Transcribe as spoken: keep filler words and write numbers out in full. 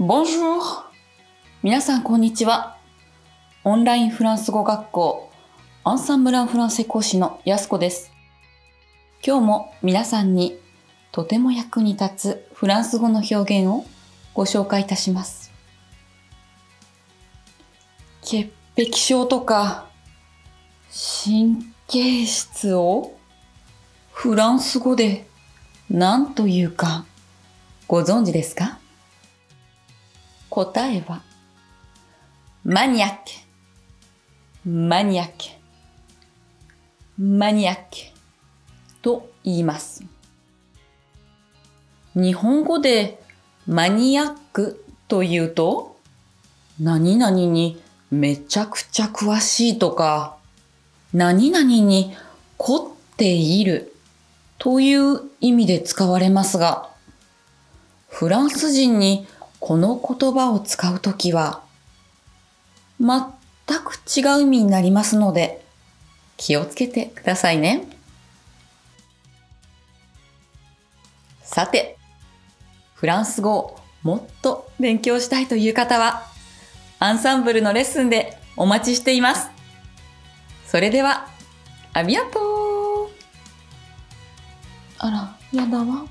Bonjour! 皆さんこんにちは。オンラインフランス語学校アンサンブル・アン・フランセ講師のやすこです。今日も皆さんにとても役に立つフランス語の表現をご紹介いたします。潔癖症とか神経質をフランス語で何というかご存知ですか？答えはマニアック、マニアック、マニアックと言います。日本語でマニアックというと、何々にめちゃくちゃ詳しいとか、何々に凝っているという意味で使われますが、フランス人にこの言葉を使うときは、全く違う意味になりますので、気をつけてくださいね。さて、フランス語をもっと勉強したいという方は、アンサンブルのレッスンでお待ちしています。それでは、アビアントー。あら、やだわ。